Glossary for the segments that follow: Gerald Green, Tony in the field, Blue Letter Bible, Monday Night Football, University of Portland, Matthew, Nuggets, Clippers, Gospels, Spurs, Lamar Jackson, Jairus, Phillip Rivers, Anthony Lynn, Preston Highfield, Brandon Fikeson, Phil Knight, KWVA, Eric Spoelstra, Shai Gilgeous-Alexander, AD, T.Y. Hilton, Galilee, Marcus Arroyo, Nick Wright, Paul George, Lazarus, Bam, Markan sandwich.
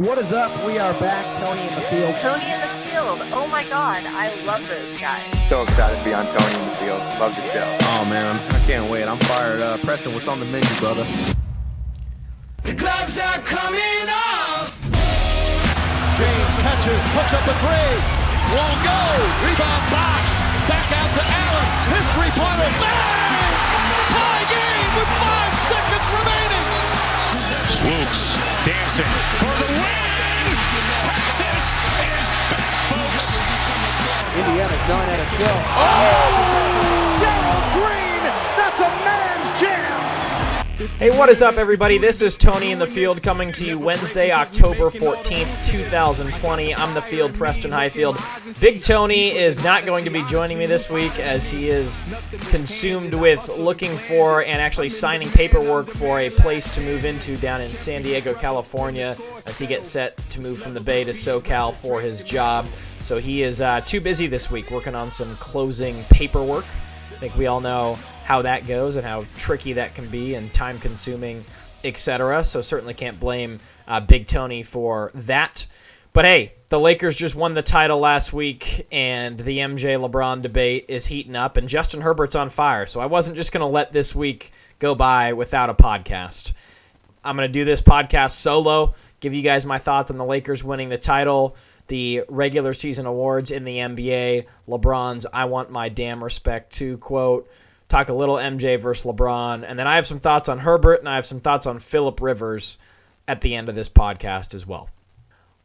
What is up? We are back. Tony in the field. Tony in the field. Oh my God, I love this guy. So excited to be on Tony in the field. Love the show. Oh man, I can't wait. I'm fired up. Preston, what's on the menu, brother? The gloves are coming off. James catches, puts up a three. Won't go. Rebound box. Back out to Allen. His three-pointer. Bang! Tie game with 5 seconds remaining. Swoops dancing for the win. Texas is back, folks. Indiana's 9 out of 12. Oh! Gerald Green, that's a man's jam. Hey, what is up, everybody? This is Tony in the Field coming to you Wednesday, October 14th, 2020. I'm the Field, Preston Highfield. Big Tony is not going to be joining me this week as he is consumed with looking for and actually signing paperwork for a place to move into down in San Diego, California, as he gets set to move from the Bay to SoCal for his job. So he is too busy this week working on some closing paperwork. I think we all know how that goes and how tricky that can be and time-consuming, etc. So certainly can't blame Big Tony for that. But hey, the Lakers just won the title last week, and the MJ-LeBron debate is heating up, and Justin Herbert's on fire. So I wasn't just going to let this week go by without a podcast. I'm going to do this podcast solo, give you guys my thoughts on the Lakers winning the title, the regular season awards in the NBA, LeBron's I Want My Damn Respect Too quote, talk a little MJ versus LeBron, and then I have some thoughts on Herbert, and I have some thoughts on Phillip Rivers at the end of this podcast as well.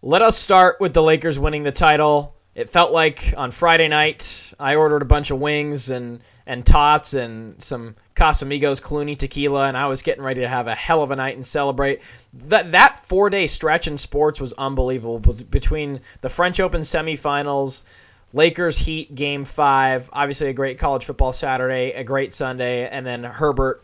Let us start with the Lakers winning the title. It felt like on Friday night, I ordered a bunch of wings and tots and some Casamigos Clooney tequila, and I was getting ready to have a hell of a night and celebrate. That 4-day stretch in sports was unbelievable. Between the French Open semifinals, Lakers Heat Game 5, obviously a great college football Saturday, a great Sunday, and then Herbert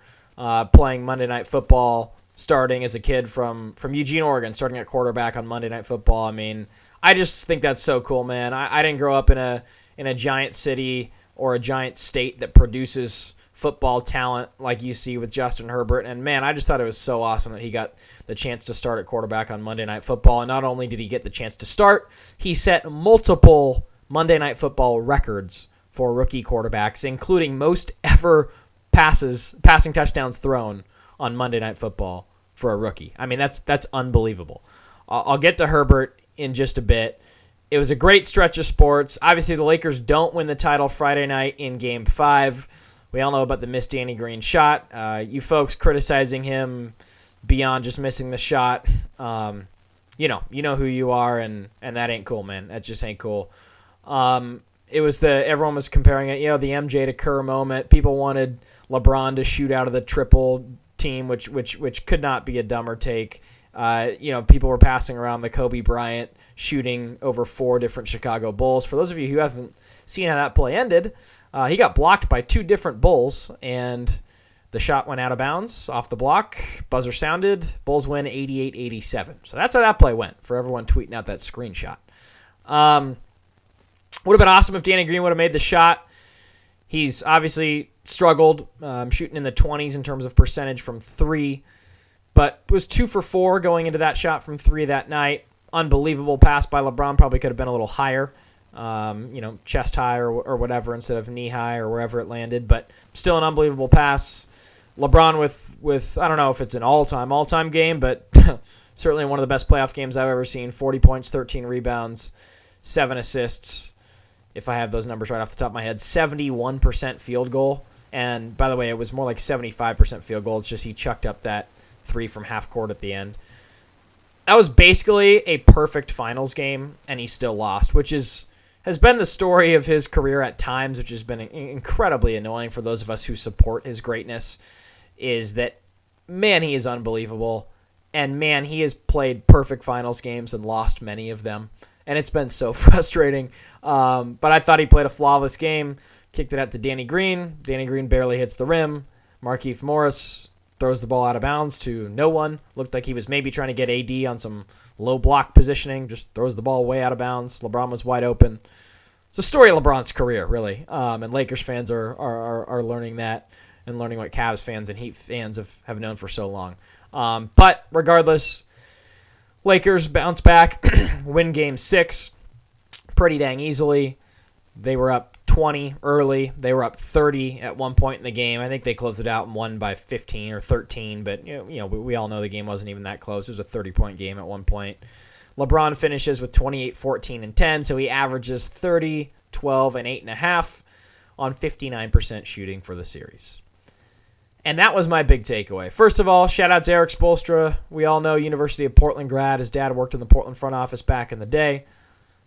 playing Monday Night Football, starting as a kid from Eugene, Oregon, starting at quarterback on Monday Night Football. I mean, I just think that's so cool, man. I didn't grow up in a giant city or a giant state that produces football talent like you see with Justin Herbert, and man, I just thought it was so awesome that he got the chance to start at quarterback on Monday Night Football, and not only did he get the chance to start, he set multiple Monday Night Football records for rookie quarterbacks, including most ever passing touchdowns thrown on Monday Night Football for a rookie. I mean, that's unbelievable. I'll get to Herbert in just a bit. It was a great stretch of sports. Obviously, the Lakers don't win the title Friday night in Game 5. We all know about the missed Danny Green shot. You folks criticizing him beyond just missing the shot, you know who you are, and that ain't cool, man. That just ain't cool. It was everyone was comparing it, the MJ to Kerr moment. People wanted LeBron to shoot out of the triple team, which could not be a dumber take. People were passing around the Kobe Bryant shooting over 4 different Chicago Bulls. For those of you who haven't seen how that play ended, he got blocked by 2 different Bulls, and the shot went out of bounds off the block. Buzzer sounded. Bulls win 88-87. So that's how that play went, for everyone tweeting out that screenshot. Would have been awesome if Danny Green would have made the shot. He's obviously struggled, shooting in the 20s in terms of percentage from 3, but was 2 for 4 going into that shot from 3 that night. Unbelievable pass by LeBron. Probably could have been a little higher, chest high or whatever instead of knee high or wherever it landed, but still an unbelievable pass. LeBron with I don't know if it's an all-time game, but certainly one of the best playoff games I've ever seen. 40 points, 13 rebounds, 7 assists. If I have those numbers right off the top of my head, 71% field goal. And by the way, it was more like 75% field goal. It's just he chucked up that 3 from half court at the end. That was basically a perfect finals game, and he still lost, which has been the story of his career at times, which has been incredibly annoying for those of us who support his greatness, is that, man, he is unbelievable. And, man, he has played perfect finals games and lost many of them. And it's been so frustrating. But I thought he played a flawless game. Kicked it out to Danny Green. Danny Green barely hits the rim. Markieff Morris throws the ball out of bounds to no one. Looked like he was maybe trying to get AD on some low block positioning. Just throws the ball way out of bounds. LeBron was wide open. It's a story of LeBron's career, really. And Lakers fans are learning that and learning what Cavs fans and Heat fans have known for so long. But regardless, Lakers bounce back, win game 6 pretty dang easily. They were up 20 early. They were up 30 at one point in the game. I think they closed it out and won by 15 or 13, but you know we all know the game wasn't even that close. It was a 30-point game at one point. LeBron finishes with 28, 14, and 10, so he averages 30, 12, and 8.5 on 59% shooting for the series. And that was my big takeaway. First of all, shout-out to Eric Spoelstra. We all know University of Portland grad. His dad worked in the Portland front office back in the day.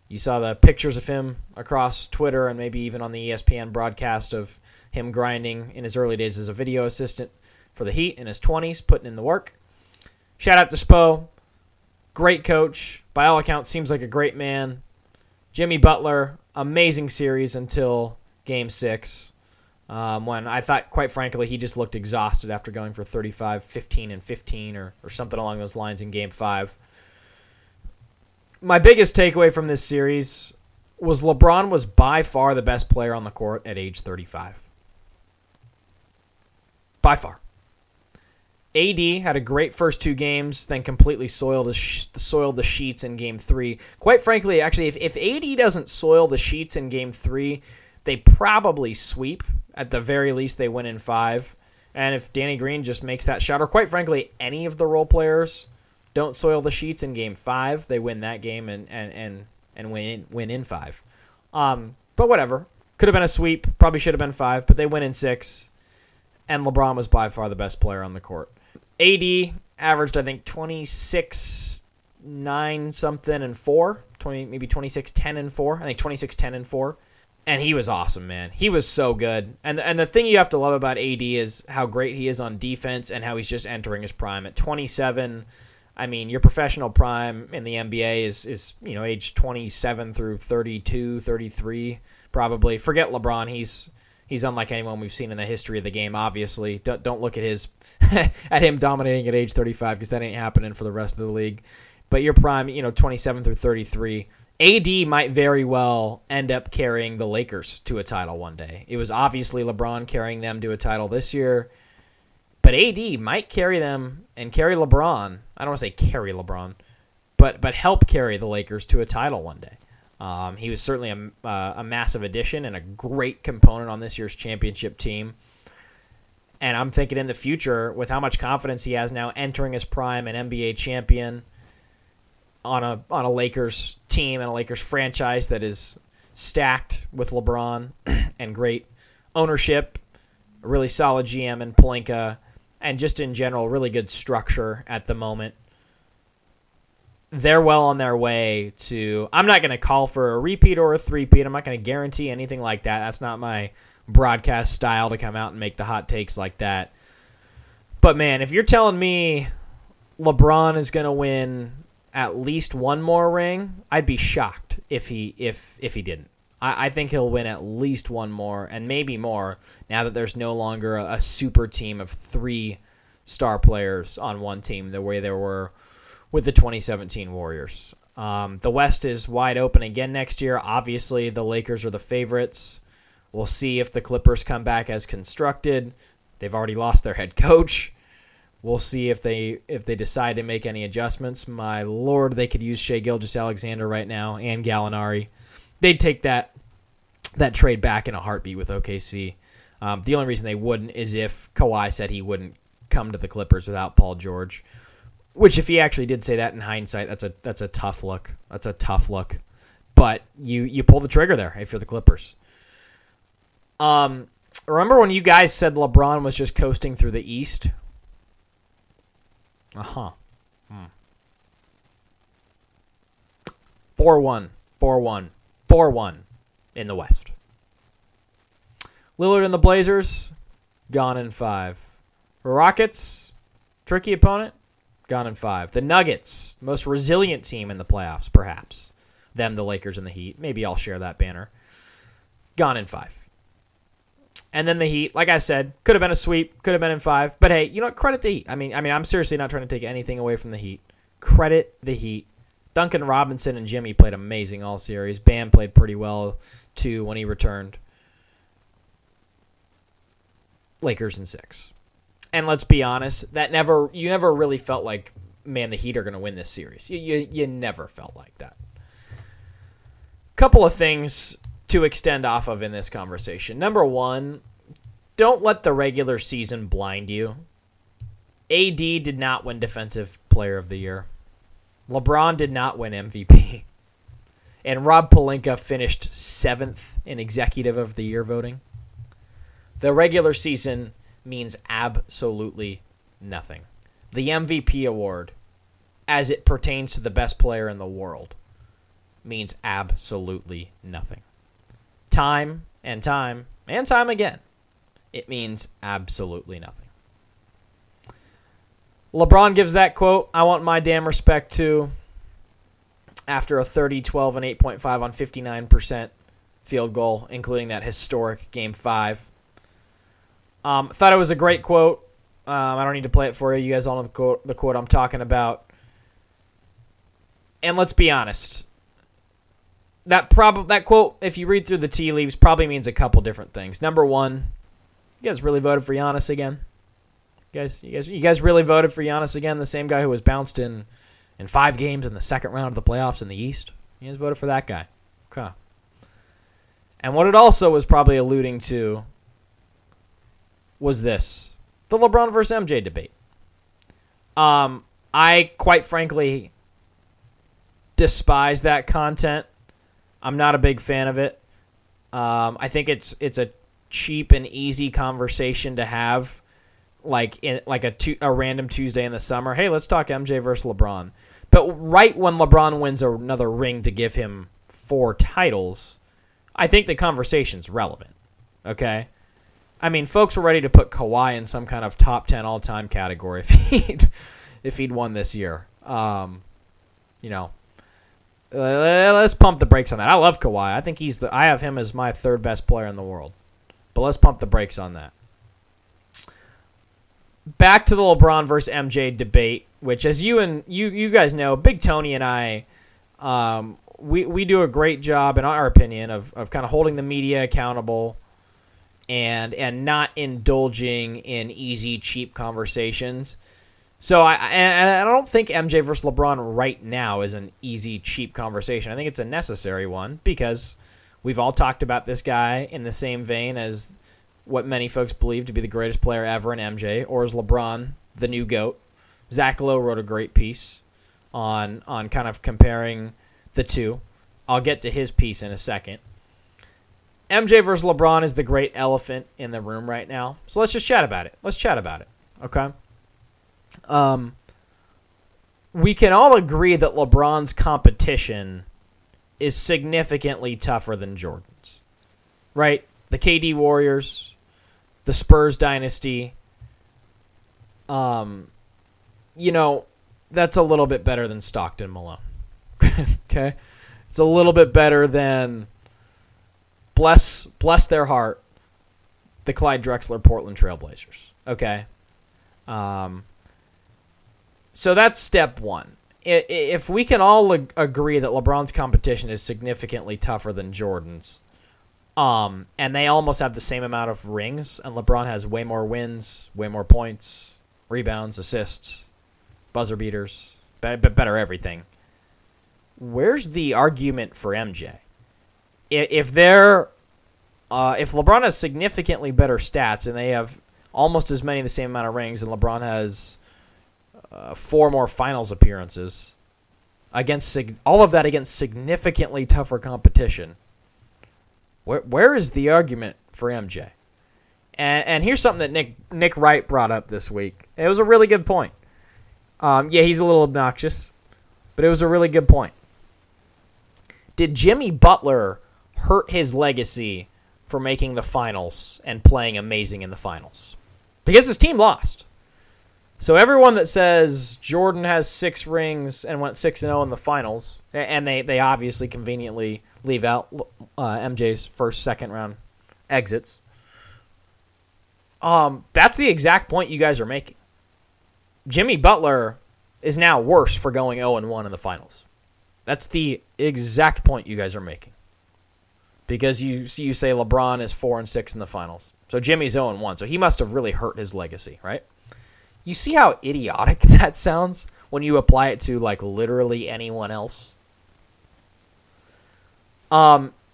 You saw the pictures of him across Twitter and maybe even on the ESPN broadcast of him grinding in his early days as a video assistant for the Heat in his 20s, putting in the work. Shout out to Spo. Great coach. By all accounts, seems like a great man. Jimmy Butler, amazing series until Game 6, when I thought, quite frankly, he just looked exhausted after going for 35, 15, and 15 or something along those lines in Game 5. My biggest takeaway from this series was LeBron was by far the best player on the court at age 35. By far. AD had a great first 2 games, then completely soiled the sheets in Game 3. Quite frankly, actually, if AD doesn't soil the sheets in Game 3, they probably sweep. At the very least, they win in 5. And if Danny Green just makes that shot, or quite frankly, any of the role players don't soil the sheets in Game 5. They win that game and win in 5. But whatever. Could have been a sweep. Probably should have been 5. But they win in 6. And LeBron was by far the best player on the court. AD averaged, I think, 26, 9 something and 4. 20, maybe 26, 10 and 4. I think 26, 10 and 4. And he was awesome, man. He was so good. And the thing you have to love about AD is how great he is on defense and how he's just entering his prime. At 27... I mean, your professional prime in the NBA is you know, age 27 through 32, 33, probably. Forget LeBron. He's unlike anyone we've seen in the history of the game, obviously. Don't look at his at him dominating at age 35 because that ain't happening for the rest of the league. But your prime, you know, 27 through 33, AD might very well end up carrying the Lakers to a title one day. It was obviously LeBron carrying them to a title this year. But AD might carry them and carry LeBron. I don't want to say carry LeBron, but help carry the Lakers to a title one day. He was certainly a massive addition and a great component on this year's championship team. And I'm thinking in the future, with how much confidence he has now entering his prime, an NBA champion on a Lakers team and a Lakers franchise that is stacked with LeBron and great ownership, a really solid GM in Pelinka, and just in general, really good structure at the moment. They're well on their way to... I'm not going to call for a repeat or a three-peat. I'm not going to guarantee anything like that. That's not my broadcast style to come out and make the hot takes like that. But, man, if you're telling me LeBron is going to win at least one more ring, I'd be shocked if he didn't. I think he'll win at least one more, and maybe more, now that there's no longer a super team of 3 star players on one team the way there were with the 2017 Warriors. The West is wide open again next year. Obviously, the Lakers are the favorites. We'll see if the Clippers come back as constructed. They've already lost their head coach. We'll see if they decide to make any adjustments. My Lord, they could use Shai Gilgeous-Alexander right now and Gallinari. They'd take that trade back in a heartbeat with OKC. The only reason they wouldn't is if Kawhi said he wouldn't come to the Clippers without Paul George, which if he actually did say that in hindsight, that's a tough look. That's a tough look. But you pull the trigger there if you're the Clippers. Remember when you guys said LeBron was just coasting through the East? Uh-huh. 4-1. 4-1. 4-1 in the West. Lillard and the Blazers, gone in 5. Rockets, tricky opponent, gone in 5. The Nuggets, most resilient team in the playoffs, perhaps. Them, the Lakers, and the Heat. Maybe I'll share that banner. Gone in 5. And then the Heat, like I said, could have been a sweep, could have been in 5. But hey, you know what? Credit the Heat. I mean, I'm seriously not trying to take anything away from the Heat. Credit the Heat. Duncan Robinson and Jimmy played amazing all series. Bam played pretty well, too, when he returned. Lakers in 6. And let's be honest, you never really felt like man, the Heat are going to win this series. You never felt like that. Couple of things to extend off of in this conversation. Number one, don't let the regular season blind you. AD did not win Defensive Player of the Year. LeBron did not win MVP. And Rob Pelinka finished 7th in Executive of the Year voting. The regular season means absolutely nothing. The MVP award, as it pertains to the best player in the world, means absolutely nothing. Time and time and time again, it means absolutely nothing. LeBron gives that quote, "I want my damn respect too," after a 30, 12, and 8.5 on 59% field goal, including that historic Game 5. Thought it was a great quote. I don't need to play it for you. You guys all know the quote I'm talking about. And let's be honest. That quote, if you read through the tea leaves, probably means a couple different things. Number one, you guys really voted for Giannis again? You guys really voted for Giannis again? The same guy who was bounced in 5 games in the second round of the playoffs in the East? You guys voted for that guy? Okay. And what it also was probably alluding to was this: the LeBron versus MJ debate. I quite frankly despise that content. I'm not a big fan of it. I think it's a cheap and easy conversation to have, like a random Tuesday in the summer. Hey, let's talk MJ versus LeBron. But right when LeBron wins another ring to give him 4 titles, I think the conversation's relevant. Okay. I mean, folks were ready to put Kawhi in some kind of top 10 all-time category if he'd won this year. Let's pump the brakes on that. I love Kawhi. I think I have him as my 3rd best player in the world. But let's pump the brakes on that. Back to the LeBron versus MJ debate, which, as you guys know, Big Tony and I, we do a great job, in our opinion, of kind of holding the media accountable and not indulging in easy, cheap conversations. So I don't think MJ versus LeBron right now is an easy, cheap conversation. I think it's a necessary one because we've all talked about this guy in the same vein as what many folks believe to be the greatest player ever in MJ, or is LeBron the new GOAT. Zach Lowe wrote a great piece on kind of comparing the two. I'll get to his piece in a second. MJ versus LeBron is the great elephant in the room right now. So let's just chat about it. Okay? We can all agree that LeBron's competition is significantly tougher than Jordan's. Right? The KD Warriors, the Spurs dynasty, that's a little bit better than Stockton Malone. Okay? It's a little bit better than, bless their heart, the Clyde Drexler Portland Trailblazers. Okay? So that's step one. If we can all agree that LeBron's competition is significantly tougher than Jordan's, and they almost have the same amount of rings, and LeBron has way more wins, way more points, rebounds, assists, buzzer beaters, better everything, where's the argument for MJ? If LeBron has significantly better stats and they have almost as many of the same amount of rings and LeBron has 4 more finals appearances, all of that against significantly tougher competition, where is the argument for MJ? And here's something that Nick Wright brought up this week. It was a really good point. Yeah, he's a little obnoxious, but it was a really good point. Did Jimmy Butler hurt his legacy for making the finals and playing amazing in the finals? Because his team lost. So everyone that says Jordan has 6 rings and went 6-0 in the finals, and they obviously conveniently leave out MJ's first, second-round exits, that's the exact point you guys are making. Jimmy Butler is now worse for going 0-1 in the finals. That's the exact point you guys are making. Because you say LeBron is 4-6 in the finals. So Jimmy's 0-1. So he must have really hurt his legacy, right? You see how idiotic that sounds? when you apply it to, like, literally anyone else.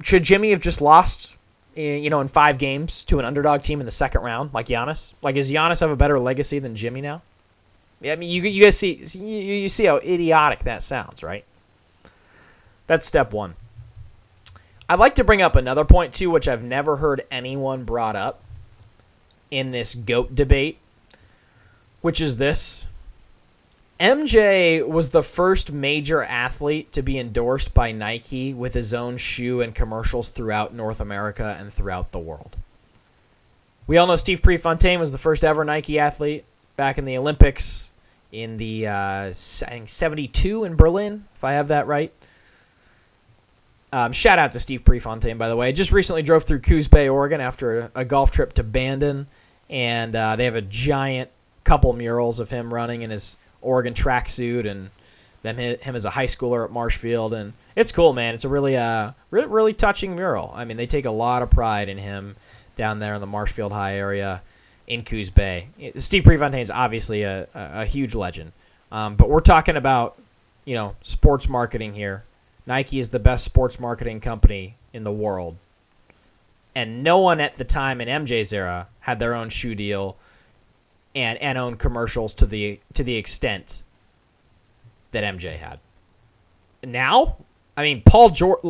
Should Jimmy have just lost, in 5 games to an underdog team in the second round, like Giannis? Like, does Giannis have a better legacy than Jimmy now? Yeah, I mean, you guys see, you see how idiotic that sounds, right? That's step one. I'd like to bring up another point, too, which I've never heard anyone brought up in this GOAT debate, which is this. MJ was the first major athlete to be endorsed by Nike with his own shoe and commercials throughout North America and throughout the world. We all know Steve Prefontaine was the first ever Nike athlete back in the Olympics in the, I think, 72 in Berlin, if I have that right. Shout out to Steve Prefontaine, by the way. Just recently drove through Coos Bay, Oregon after a golf trip to Bandon, and they have a giant couple murals of him running in his Oregon tracksuit and then him as a high schooler at Marshfield, and it's cool, man. It's a really touching mural. I mean, they take a lot of pride in him down there in the Marshfield High area in Coos Bay. Steve Prefontaine is obviously a huge legend, but we're talking about sports marketing here. Nike is the best sports marketing company in the world, and no one at the time in MJ's era had their own shoe deal and own commercials to the extent that MJ had. Now, I mean, Paul George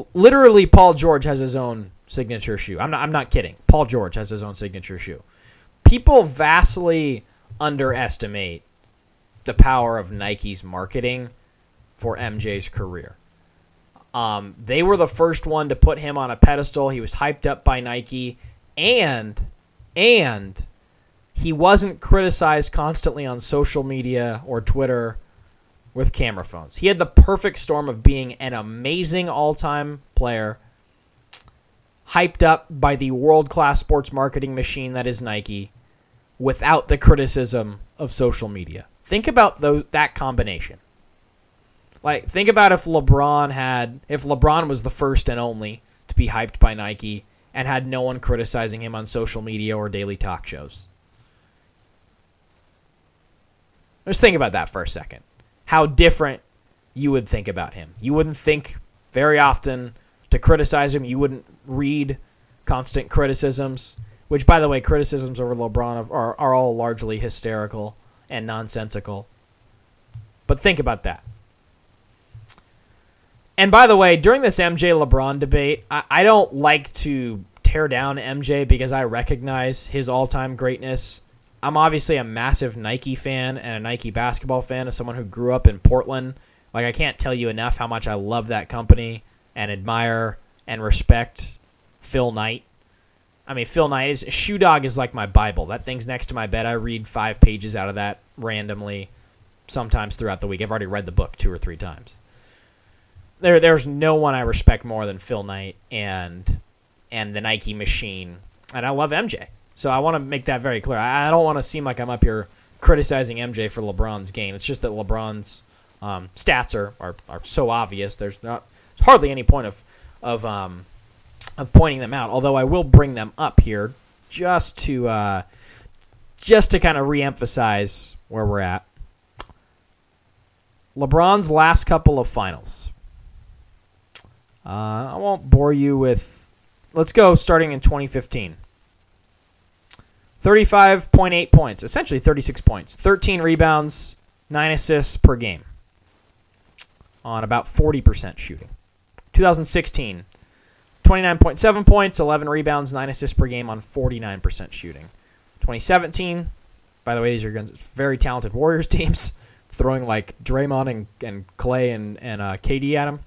has his own signature shoe. I'm not kidding. Paul George has his own signature shoe. People vastly underestimate the power of Nike's marketing for MJ's career. They were the first one to put him on a pedestal. He was hyped up by Nike, and he wasn't criticized constantly on social media or Twitter with camera phones. He had the perfect storm of being an amazing all-time player, hyped up by the world-class sports marketing machine that is Nike, without the criticism of social media. Think about that combination. Like, think about if LeBron was the first and only to be hyped by Nike and had no one criticizing him on social media or daily talk shows. Just think about that for a second. How different you would think about him. You wouldn't think very often to criticize him. You wouldn't read constant criticisms, which, by the way, criticisms over LeBron are all largely hysterical and nonsensical. But think about that. And by the way, during this MJ-LeBron debate, I don't like to tear down MJ because I recognize his all-time greatness. I'm obviously a massive Nike fan and a Nike basketball fan as someone who grew up in Portland. Like, I can't tell you enough how much I love that company and admire and respect Phil Knight. I mean, Phil Knight is... Shoe Dog is like my Bible. That thing's next to my bed. I read 5 pages out of that randomly sometimes throughout the week. I've already read the book 2 or 3 times. There's no one I respect more than Phil Knight and the Nike machine, and I love MJ. So I want to make that very clear. I don't want to seem like I'm up here criticizing MJ for LeBron's game. It's just that LeBron's stats are so obvious. There's not hardly any point of pointing them out. Although I will bring them up here just to kind of reemphasize where we're at. LeBron's last couple of finals. I won't bore you with... Let's go starting in 2015. 35.8 points, essentially 36 points. 13 rebounds, 9 assists per game on about 40% shooting. 2016, 29.7 points, 11 rebounds, 9 assists per game on 49% shooting. 2017, by the way, these are very talented Warriors teams, throwing like Draymond and Clay and KD at them.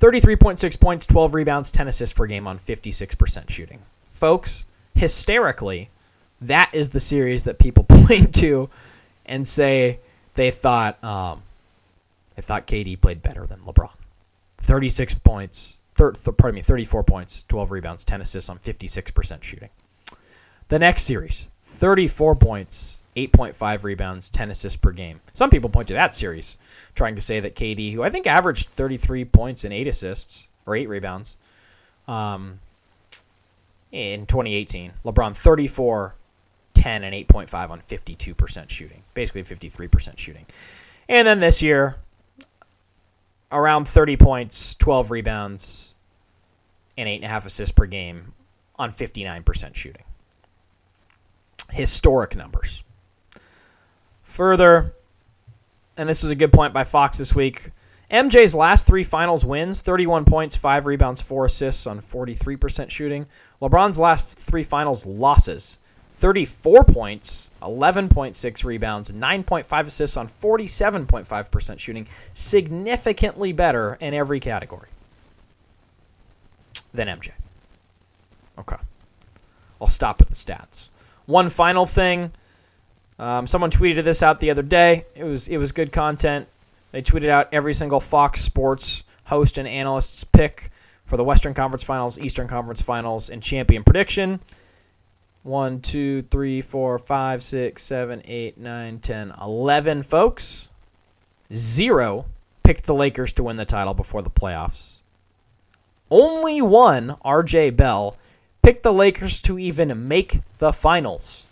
33.6 points, 12 rebounds, 10 assists per game on 56% shooting. Folks, hysterically, that is the series that people point to and say they thought KD played better than LeBron. 34 points, 12 rebounds, 10 assists on 56% shooting. The next series, 34 points, 8.5 rebounds, 10 assists per game. Some people point to that series, trying to say that KD, who I think averaged 33 points and 8 assists, or 8 rebounds, in 2018. LeBron, 34, 10, and 8.5 on 52% shooting. Basically 53% shooting. And then this year, around 30 points, 12 rebounds, and 8.5 assists per game on 59% shooting. Historic numbers. Further, and this was a good point by Fox this week, MJ's last three finals wins, 31 points, 5 rebounds, 4 assists on 43% shooting. LeBron's last three finals losses, 34 points, 11.6 rebounds, 9.5 assists on 47.5% shooting. Significantly better in every category than MJ. Okay. I'll stop at the stats. One final thing. Someone tweeted this out the other day. It was good content. They tweeted out every single Fox Sports host and analyst's pick for the Western Conference Finals, Eastern Conference Finals, and champion prediction. 1, 2, 3, 4, 5, 6, 7, 8, 9, 10, 11 folks. 0 picked the Lakers to win the title before the playoffs. Only 1, RJ Bell, picked the Lakers to even make the finals.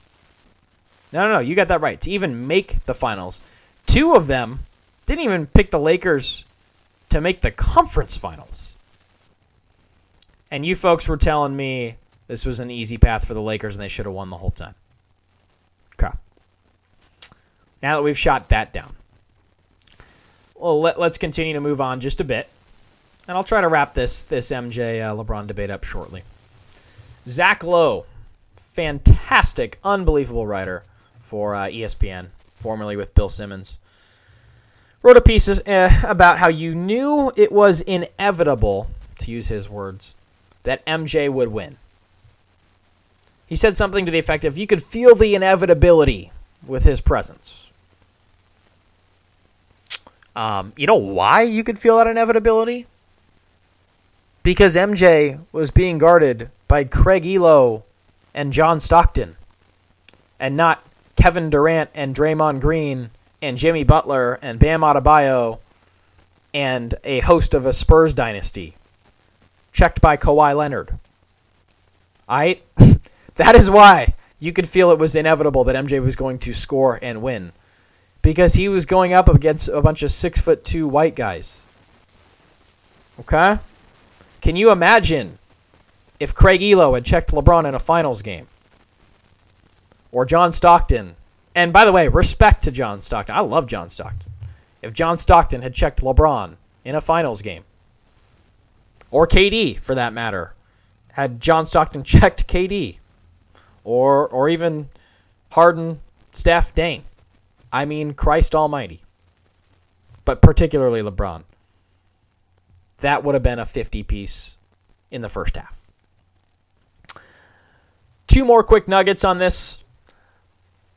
No, you got that right. To even make the finals. 2 of them didn't even pick the Lakers to make the conference finals. And you folks were telling me this was an easy path for the Lakers and they should have won the whole time. Okay. Now that we've shot that down, well, let's continue to move on just a bit. And I'll try to wrap this MJ LeBron debate up shortly. Zach Lowe, fantastic, unbelievable writer for ESPN, formerly with Bill Simmons, wrote a piece about how you knew it was inevitable, to use his words, that MJ would win. He said something to the effect of, you could feel the inevitability with his presence. You know why you could feel that inevitability? Because MJ was being guarded by Craig Elo and John Stockton, and not Kevin Durant and Draymond Green and Jimmy Butler and Bam Adebayo and a host of a Spurs dynasty, checked by Kawhi Leonard. All right? That is why you could feel it was inevitable that MJ was going to score and win, because he was going up against a bunch of 6'2" white guys. Okay? Can you imagine if Craig Elo had checked LeBron in a finals game? Or John Stockton. And by the way, respect to John Stockton. I love John Stockton. If John Stockton had checked LeBron in a finals game, or KD for that matter, had John Stockton checked KD, or even Harden, Steph, Dane. I mean, Christ Almighty. But particularly LeBron. That would have been a 50-piece in the first half. 2 more quick nuggets on this.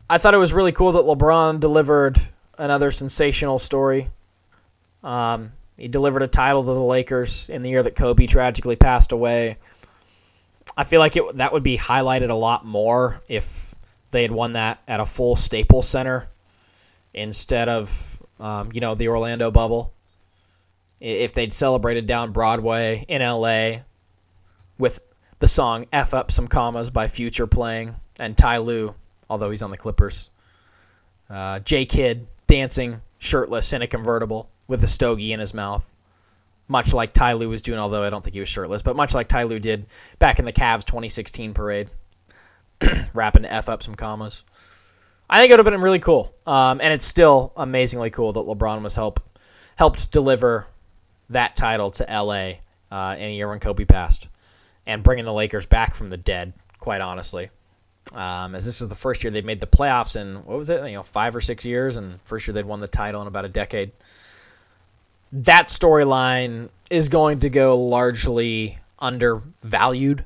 I thought it was really cool that LeBron delivered another sensational story. He delivered a title to the Lakers in the year that Kobe tragically passed away. I feel like that would be highlighted a lot more if they had won that at a full Staples Center instead of, the Orlando bubble. If they'd celebrated down Broadway in L.A. with the song F Up Some Commas by Future playing, and Ty Lue, although he's on the Clippers, J-Kid dancing shirtless in a convertible with a stogie in his mouth, much like Ty Lue was doing, although I don't think he was shirtless, but much like Ty Lue did back in the Cavs 2016 parade, rapping to F Up Some Commas. I think it would have been really cool, and it's still amazingly cool that LeBron was helped deliver that title to L.A. In a year when Kobe passed, and bringing the Lakers back from the dead, quite honestly. As this was the first year they'd made the playoffs in, 5 or 6 years, and first year they'd won the title in about a decade. That storyline is going to go largely undervalued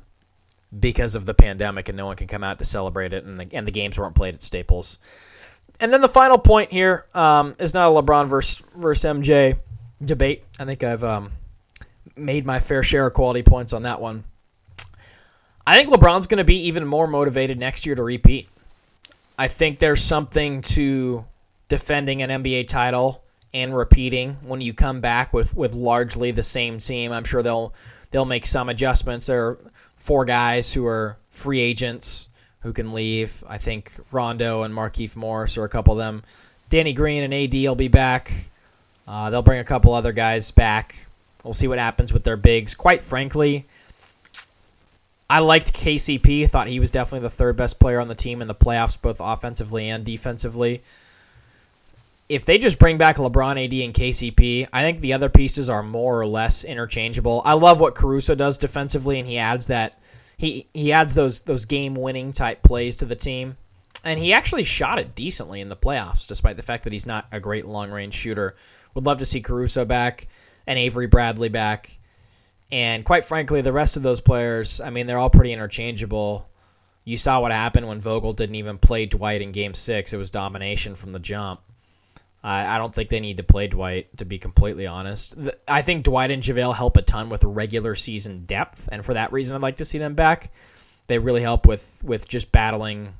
because of the pandemic, and no one can come out to celebrate it, and the games weren't played at Staples. And then the final point here is not a LeBron versus MJ debate. I think I've made my fair share of quality points on that one. I think LeBron's going to be even more motivated next year to repeat. I think there's something to defending an NBA title and repeating when you come back with largely the same team. I'm sure they'll make some adjustments. There are 4 guys who are free agents who can leave. I think Rondo and Markieff Morris, or a couple of them, Danny Green and AD will be back. They'll bring a couple other guys back. We'll see what happens with their bigs. Quite frankly, I liked KCP. Thought he was definitely the third best player on the team in the playoffs, both offensively and defensively. If they just bring back LeBron, AD, and KCP, I think the other pieces are more or less interchangeable. I love what Caruso does defensively, and he adds that he adds those game-winning type plays to the team. And he actually shot it decently in the playoffs, despite the fact that he's not a great long-range shooter. Would love to see Caruso back and Avery Bradley back. And quite frankly, the rest of those players, I mean, they're all pretty interchangeable. You saw what happened when Vogel didn't even play Dwight in Game 6. It was domination from the jump. I don't think they need to play Dwight, to be completely honest. I think Dwight and JaVale help a ton with regular season depth, and for that reason I'd like to see them back. They really help with just battling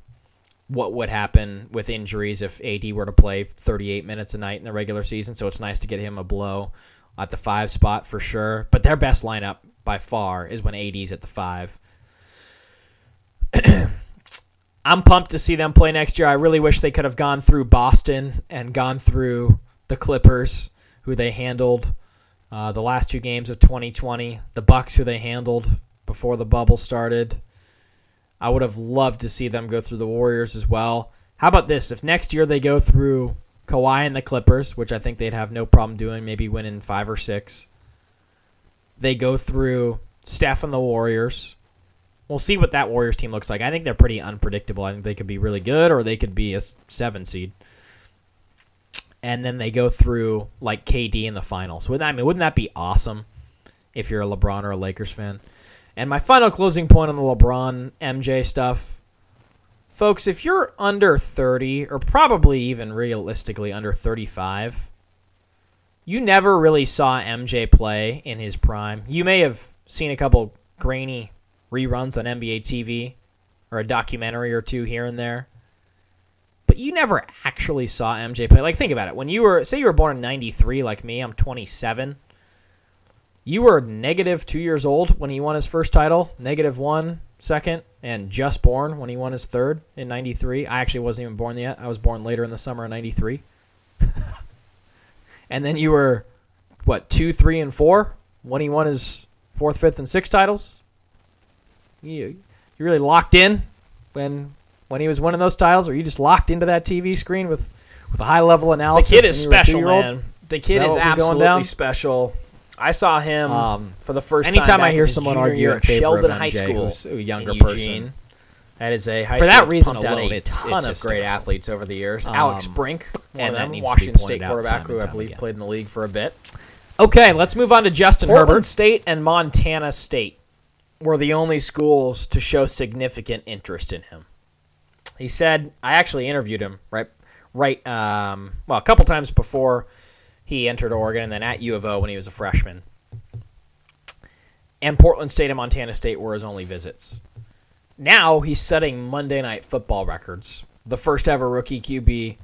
what would happen with injuries if AD were to play 38 minutes a night in the regular season, so it's nice to get him a blow at the 5 spot for sure. But their best lineup by far is when AD's at the 5. I'm pumped to see them play next year. I really wish they could have gone through Boston and gone through the Clippers, who they handled the last two games of 2020, the Bucks, who they handled before the bubble started. I would have loved to see them go through the Warriors as well. How about this? If next year they go through Kawhi and the Clippers, which I think they'd have no problem doing, maybe winning 5 or 6, they go through Steph and the Warriors. We'll see what that Warriors team looks like. I think they're pretty unpredictable. I think they could be really good, or they could be a 7 seed. And then they go through like KD in the finals. Wouldn't that be awesome if you're a LeBron or a Lakers fan? And my final closing point on the LeBron MJ stuff. Folks, if you're under 30, or probably even realistically under 35, you never really saw MJ play in his prime. You may have seen a couple grainy reruns on NBA TV or a documentary or two here and there, but you never actually saw MJ play. Like, think about it. When you were, say you were born in 93 like me, I'm 27, you were negative 2 years old when he won his first title, negative 1 second, and just born when he won his third in 93. I actually wasn't even born yet. I was born later in the summer of 93. And then you were, what, 2, 3, and 4 when he won his 4th, 5th, and 6th titles? You really locked in when he was winning those titles, or you just locked into that TV screen with a high-level analysis? The kid is special, man. The kid is absolutely special. I saw him for the first time. Anytime I hear someone argue at Sheldon High School, a younger person, that is a high school. For that reason alone, it's a ton of great athletes over the years. Alex Brink, and then Washington State quarterback, who I believe played in the league for a bit. Okay, let's move on to Justin Herbert. Portland State and Montana State were the only schools to show significant interest in him. He said, I actually interviewed him a couple times before he entered Oregon, and then at U of O when he was a freshman. And Portland State and Montana State were his only visits. Now he's setting Monday Night Football records. The first ever rookie QB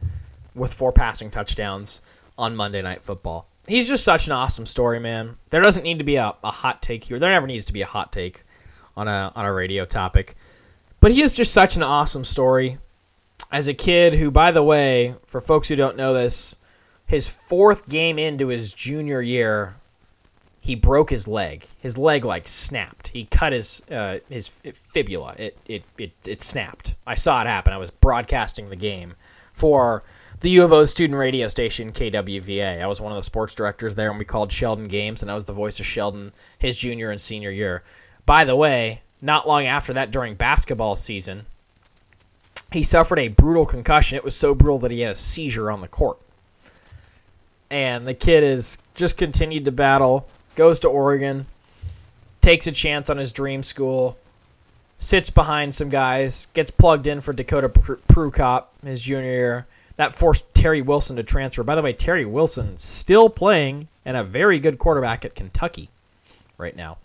with 4 passing touchdowns on Monday Night Football. He's just such an awesome story, man. There doesn't need to be a hot take here. There never needs to be a hot take on a radio topic. But he is just such an awesome story. As a kid who, by the way, for folks who don't know this, his 4th game into his junior year, he broke his leg. His leg, like, snapped. He cut his fibula. It snapped. I saw it happen. I was broadcasting the game for the U of O student radio station, KWVA. I was one of the sports directors there, and we called Sheldon games, and I was the voice of Sheldon his junior and senior year. By the way, not long after that, during basketball season, he suffered a brutal concussion. It was so brutal that he had a seizure on the court. And the kid has just continued to battle, goes to Oregon, takes a chance on his dream school, sits behind some guys, gets plugged in for Dakota Prukop his junior year. That forced Terry Wilson to transfer. By the way, Terry Wilson still playing and a very good quarterback at Kentucky right now.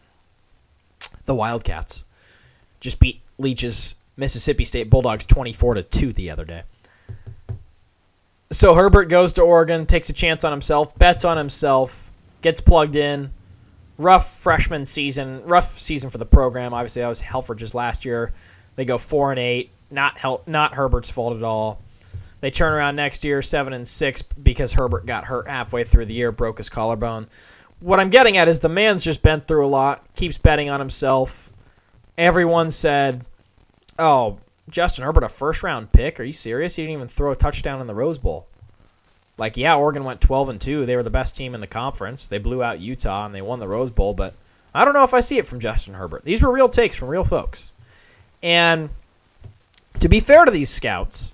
The Wildcats just beat Leach's Mississippi State Bulldogs 24-2 the other day. So Herbert goes to Oregon, takes a chance on himself, bets on himself, gets plugged in. Rough season for the program. Obviously, that was Helfrich's last year. They go 4-8. Not Herbert's fault at all. They turn around next year 7-6 because Herbert got hurt halfway through the year, broke his collarbone. What I'm getting at is the man's just been through a lot, keeps betting on himself. Everyone said, oh, Justin Herbert, a first-round pick? Are you serious? He didn't even throw a touchdown in the Rose Bowl. Like, yeah, Oregon went 12-2. They were the best team in the conference. They blew out Utah, and they won the Rose Bowl. But I don't know if I see it from Justin Herbert. These were real takes from real folks. And to be fair to these scouts,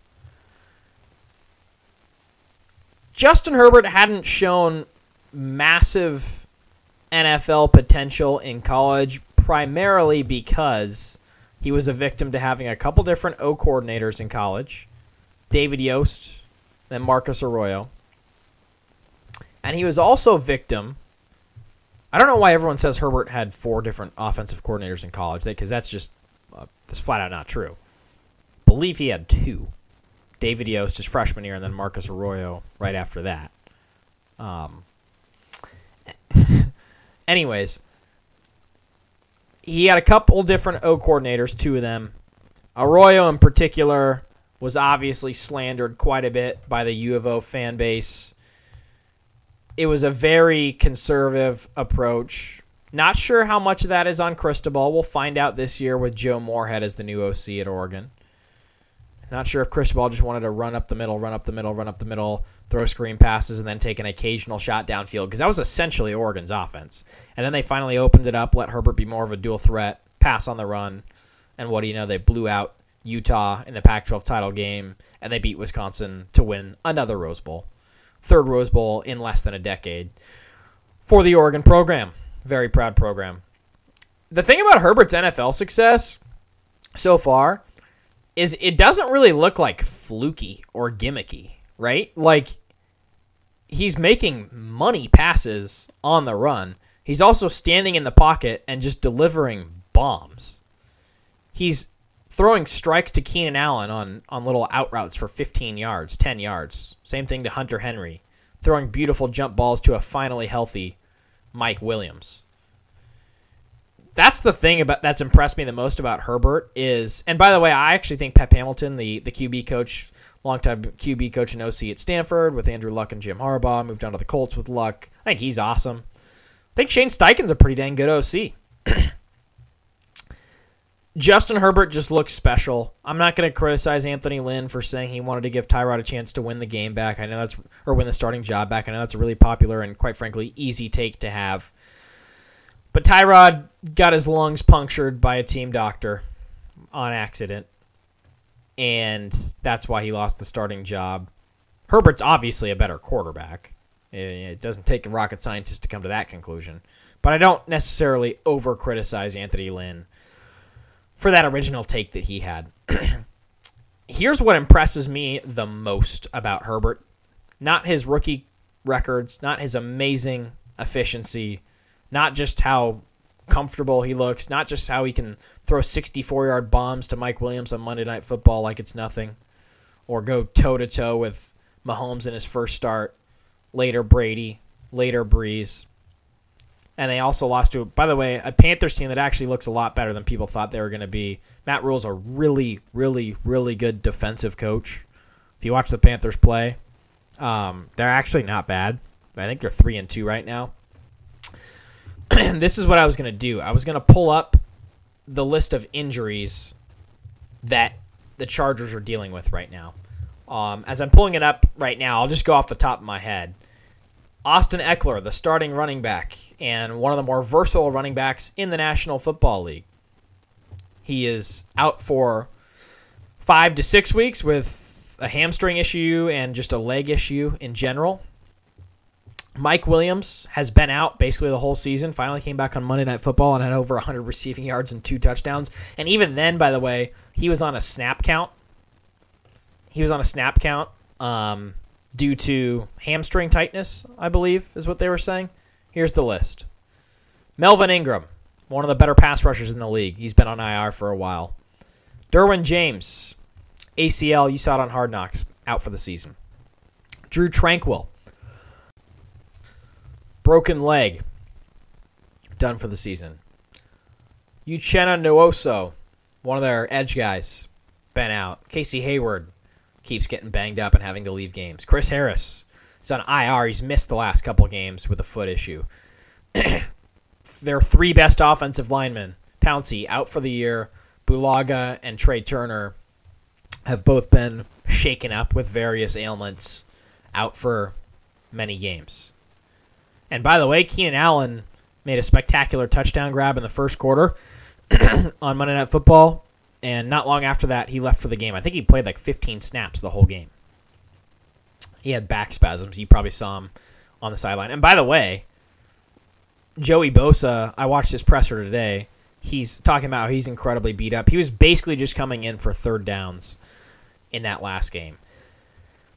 Justin Herbert hadn't shown massive NFL potential in college primarily because he was a victim to having a couple different O coordinators in college, David Yost, then Marcus Arroyo. And he was also victim. I don't know why everyone says Herbert had 4 different offensive coordinators in college, because that's just flat out not true. I believe he had 2. David Yost his freshman year, and then Marcus Arroyo right after that. Anyways, he had a couple different O coordinators, 2 of them. Arroyo in particular was obviously slandered quite a bit by the U of O fan base. It was a very conservative approach. Not sure how much of that is on Cristobal. We'll find out this year with Joe Moorhead as the new OC at Oregon. Not sure if Cristobal just wanted to run up the middle, throw screen passes, and then take an occasional shot downfield, because that was essentially Oregon's offense. And then they finally opened it up, let Herbert be more of a dual threat, pass on the run, and what do you know, they blew out Utah in the Pac-12 title game, and they beat Wisconsin to win another Rose Bowl. 3rd Rose Bowl in less than a decade for the Oregon program. Very proud program. The thing about Herbert's NFL success so far is it doesn't really look like fluky or gimmicky, right? Like, he's making money passes on the run. He's also standing in the pocket and just delivering bombs. He's throwing strikes to Keenan Allen on little out routes for 15 yards, 10 yards. Same thing to Hunter Henry. Throwing beautiful jump balls to a finally healthy Mike Williams. That's the thing that's impressed me the most about Herbert is, and by the way, I actually think Pep Hamilton, the QB coach, longtime QB coach and OC at Stanford with Andrew Luck and Jim Harbaugh, moved on to the Colts with Luck. I think he's awesome. I think Shane Steichen's a pretty dang good OC. Justin Herbert just looks special. I'm not going to criticize Anthony Lynn for saying he wanted to give Tyrod a chance to win the game back. I know that's, or win the starting job back. I know that's a really popular and, quite frankly, easy take to have. But Tyrod got his lungs punctured by a team doctor on accident, and that's why he lost the starting job. Herbert's obviously a better quarterback. It doesn't take a rocket scientist to come to that conclusion. But I don't necessarily over-criticize Anthony Lynn for that original take that he had. Here's what impresses me the most about Herbert. Not his rookie records, not his amazing efficiency, not just how comfortable he looks, not just how he can throw 64-yard bombs to Mike Williams on Monday Night Football like it's nothing, or go toe-to-toe with Mahomes in his first start, later Brady, later Breeze. And they also lost to, by the way, a Panthers team that actually looks a lot better than people thought they were going to be. Matt Rule's a really, really, really good defensive coach. If you watch the Panthers play, they're actually not bad. I think they're 3-2 right now. This is what I was going to do. I was going to pull up the list of injuries that the Chargers are dealing with right now. As I'm pulling it up right now, I'll just go off the top of my head. Austin Eckler, the starting running back and one of the more versatile running backs in the National Football League. He is out for 5 to 6 weeks with a hamstring issue and just a leg issue in general. Mike Williams has been out basically the whole season, finally came back on Monday Night Football and had over 100 receiving yards and 2 touchdowns. And even then, by the way, he was on a snap count. Due to hamstring tightness, I believe, is what they were saying. Here's the list. Melvin Ingram, one of the better pass rushers in the league. He's been on IR for a while. Derwin James, ACL, you saw it on Hard Knocks, out for the season. Drew Tranquill, broken leg, done for the season. Uchenna Nwosu, one of their edge guys, been out. Casey Hayward, keeps getting banged up and having to leave games. Chris Harris is on IR. He's missed the last couple games with a foot issue. Their three best offensive linemen, Pouncey, out for the year. Bulaga and Trey Turner have both been shaken up with various ailments, out for many games. And by the way, Keenan Allen made a spectacular touchdown grab in the first quarter on Monday Night Football, and not long after that, he left for the game. I think he played like 15 snaps the whole game. He had back spasms. You probably saw him on the sideline. And by the way, Joey Bosa, I watched his presser today. He's talking about how he's incredibly beat up. He was basically just coming in for third downs in that last game.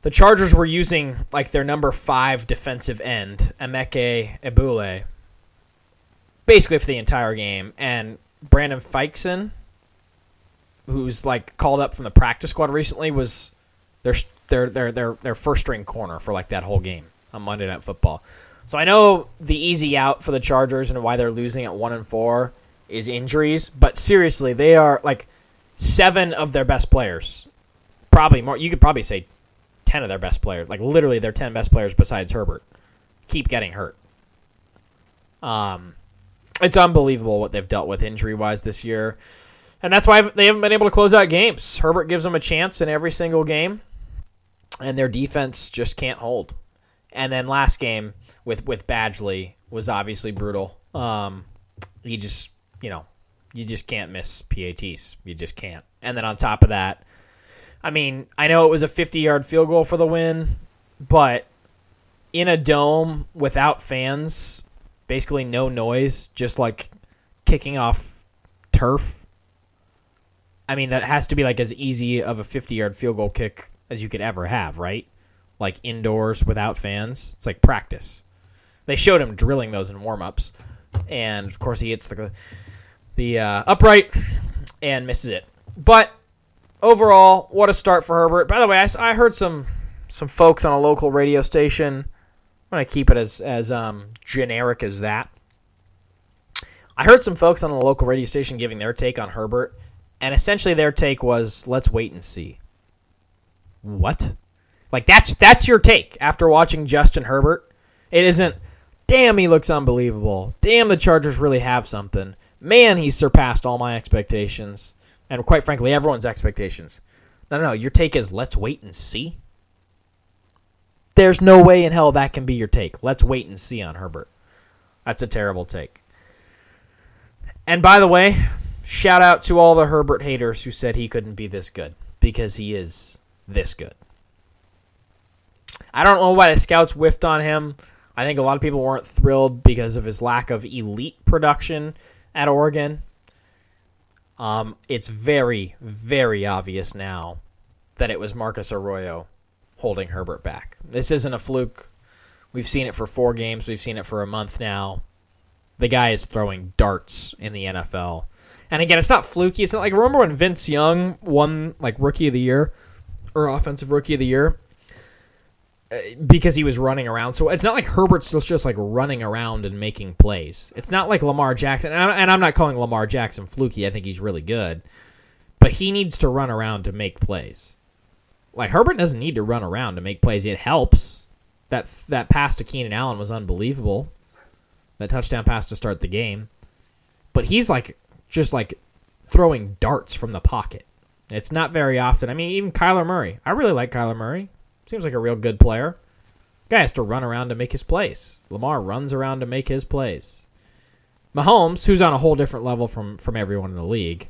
The Chargers were using like their number 5 defensive end, Emeka Ebule, basically for the entire game. And Brandon Fikeson, who's like called up from the practice squad recently, was their first string corner for like that whole game on Monday Night Football. So I know the easy out for the Chargers and why they're losing at 1-4 is injuries, but seriously, they are like 7 of their best players, probably more. You could probably say 10 of their best players, like literally their 10 best players besides Herbert, keep getting hurt. It's unbelievable what they've dealt with injury-wise this year. And that's why they haven't been able to close out games. Herbert gives them a chance in every single game, and their defense just can't hold. And then last game with Badgley was obviously brutal. You just can't miss PATs. You just can't. And then on top of that, I mean, I know it was a 50-yard field goal for the win, but in a dome without fans, basically no noise, just like kicking off turf. I mean, that has to be like as easy of a 50-yard field goal kick as you could ever have, right? Like indoors without fans. It's like practice. They showed him drilling those in warm-ups, and of course he hits the upright and misses it. But overall, what a start for Herbert. By the way, I heard some folks on a local radio station. I'm going to keep it as generic as that. I heard some folks on a local radio station giving their take on Herbert, and essentially their take was, let's wait and see. What? Like, that's your take after watching Justin Herbert? It isn't, damn, he looks unbelievable. Damn, the Chargers really have something. Man, he's surpassed all my expectations, and quite frankly, everyone's expectations. No, your take is, let's wait and see? There's no way in hell that can be your take. Let's wait and see on Herbert. That's a terrible take. And by the way, shout out to all the Herbert haters who said he couldn't be this good, because he is this good. I don't know why the scouts whiffed on him. I think a lot of people weren't thrilled because of his lack of elite production at Oregon. It's very, very obvious now that it was Marcus Arroyo holding Herbert back. This isn't a fluke. We've seen it for 4 games. We've seen it for a month now. The guy is throwing darts in the NFL. And again, it's not fluky. It's not like, remember when Vince Young won like Rookie of the Year or Offensive Rookie of the Year because he was running around. So it's not like Herbert's just like running around and making plays. It's not like Lamar Jackson. And I'm not calling Lamar Jackson fluky. I think he's really good. But he needs to run around to make plays. Like, Herbert doesn't need to run around to make plays. It helps. That pass to Keenan Allen was unbelievable. That touchdown pass to start the game. But he's like just like throwing darts from the pocket. It's not very often. I mean, even Kyler Murray. I really like Kyler Murray. Seems like a real good player. Guy has to run around to make his plays. Lamar runs around to make his plays. Mahomes, who's on a whole different level from everyone in the league,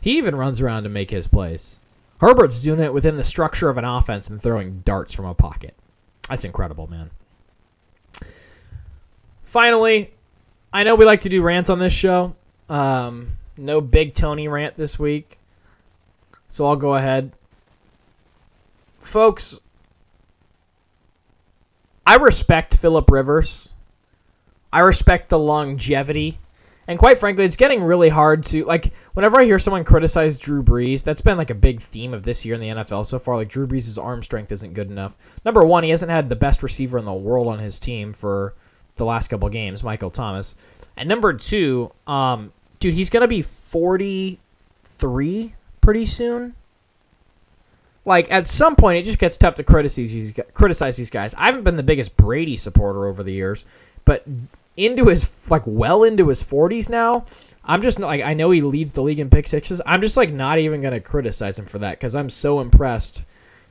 he even runs around to make his plays. Herbert's doing it within the structure of an offense and throwing darts from a pocket. That's incredible, man. Finally, I know we like to do rants on this show. No big Tony rant this week, so I'll go ahead. Folks, I respect Phillip Rivers. I respect the longevity. And quite frankly, it's getting really hard to, like, whenever I hear someone criticize Drew Brees, that's been like a big theme of this year in the NFL so far. Like, Drew Brees' arm strength isn't good enough. Number one, he hasn't had the best receiver in the world on his team for the last couple games, Michael Thomas. And number two, dude, he's going to be 43 pretty soon. like, at some point, it just gets tough to criticize these guys. I haven't been the biggest Brady supporter over the years, but into his, like, well into his 40s now, I'm just, like, I know he leads the league in pick sixes. I'm just, like, not even going to criticize him for that because I'm so impressed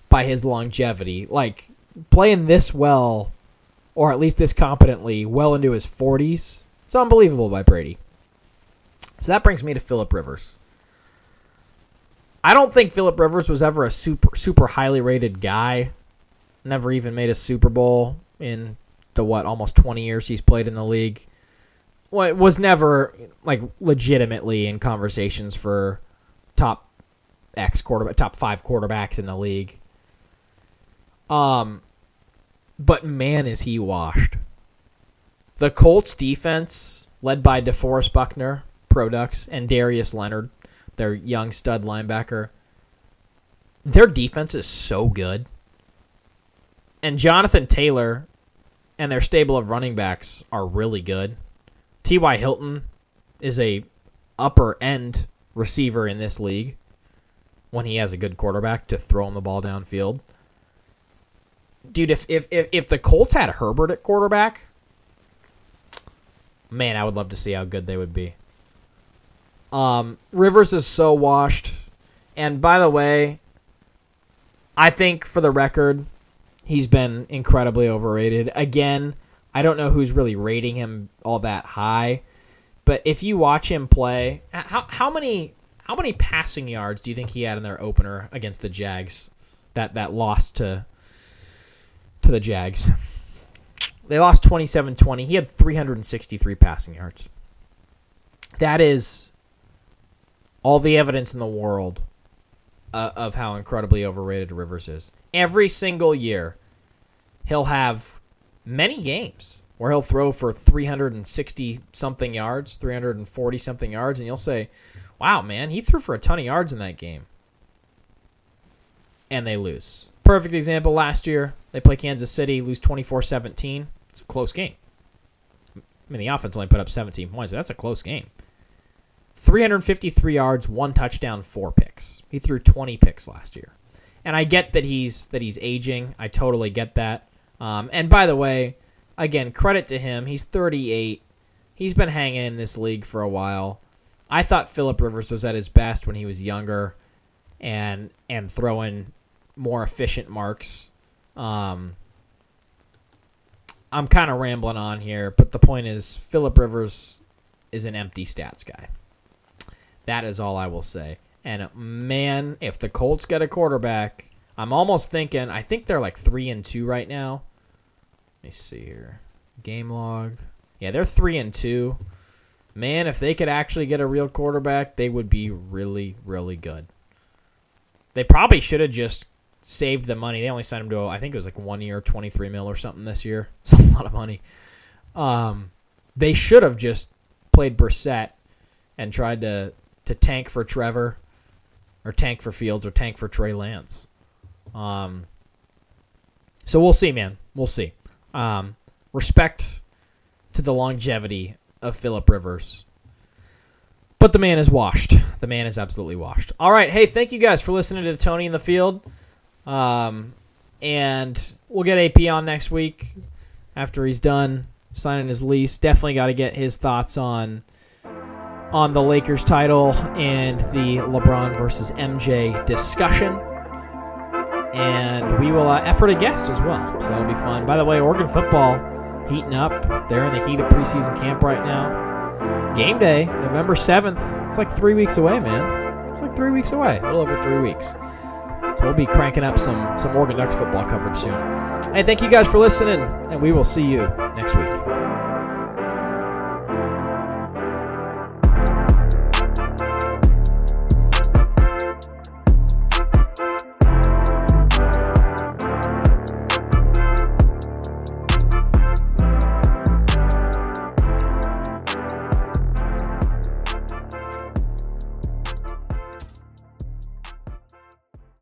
by his longevity. Like, playing this well, or at least this competently, well into his 40s, it's unbelievable by Brady. So that brings me to Phillip Rivers. I don't think Phillip Rivers was ever a super highly rated guy. Never even made a Super Bowl in the, almost 20 years he's played in the league. Well, it was never, like, legitimately in conversations for top 5 quarterbacks in the league. But man, is he washed. The Colts defense, led by DeForest Buckner, products, and Darius Leonard, their young stud linebacker, their defense is so good. And Jonathan Taylor and their stable of running backs are really good. T.Y. Hilton is a upper-end receiver in this league when he has a good quarterback to throw him the ball downfield. Dude, if the Colts had Herbert at quarterback, man, I would love to see how good they would be. Rivers is so washed. And by the way, I think for the record, he's been incredibly overrated. Again, I don't know who's really rating him all that high. But if you watch him play, how many passing yards do you think he had in their opener against the Jags? That loss to the Jags. They lost 27-20. He had 363 passing yards. That is all the evidence in the world of how incredibly overrated Rivers is. Every single year, he'll have many games where he'll throw for 360-something yards, 340-something yards, and you'll say, wow, man, he threw for a ton of yards in that game. And they lose. Perfect example, last year, they play Kansas City, lose 24-17. It's a close game. I mean, the offense only put up 17 points, but that's a close game. 353 yards, 1 touchdown, 4 picks. He threw 20 picks last year. And I get that he's aging. I totally get that. And by the way, again, credit to him. He's 38. He's been hanging in this league for a while. I thought Phillip Rivers was at his best when he was younger and throwing more efficient marks. I'm kind of rambling on here, but the point is Phillip Rivers is an empty stats guy. That is all I will say. And, man, if the Colts get a quarterback, I'm almost thinking, I think they're like 3-2 right now. Let me see here. Game log. Yeah, they're 3-2. Man, if they could actually get a real quarterback, they would be really, really good. They probably should have just saved the money. They only signed him to, I think it was like 1 year, $23 million or something this year. It's a lot of money. They should have just played Brissett and tried to tank for Trevor or tank for Fields or tank for Trey Lance. So we'll see, man. We'll see. Respect to the longevity of Phillip Rivers. But the man is washed. The man is absolutely washed. All right. Hey, thank you guys for listening to Tony in the Field. And we'll get AP on next week after he's done signing his lease. Definitely got to get his thoughts on the Lakers title and the LeBron versus MJ discussion. And we will effort a guest as well, so that'll be fun. By the way, Oregon football heating up. They're in the heat of preseason camp right now. Game day, November 7th. It's like 3 weeks away, man. It's like 3 weeks away, a little over 3 weeks. So we'll be cranking up some Oregon Ducks football coverage soon. Hey, thank you guys for listening, and we will see you next week.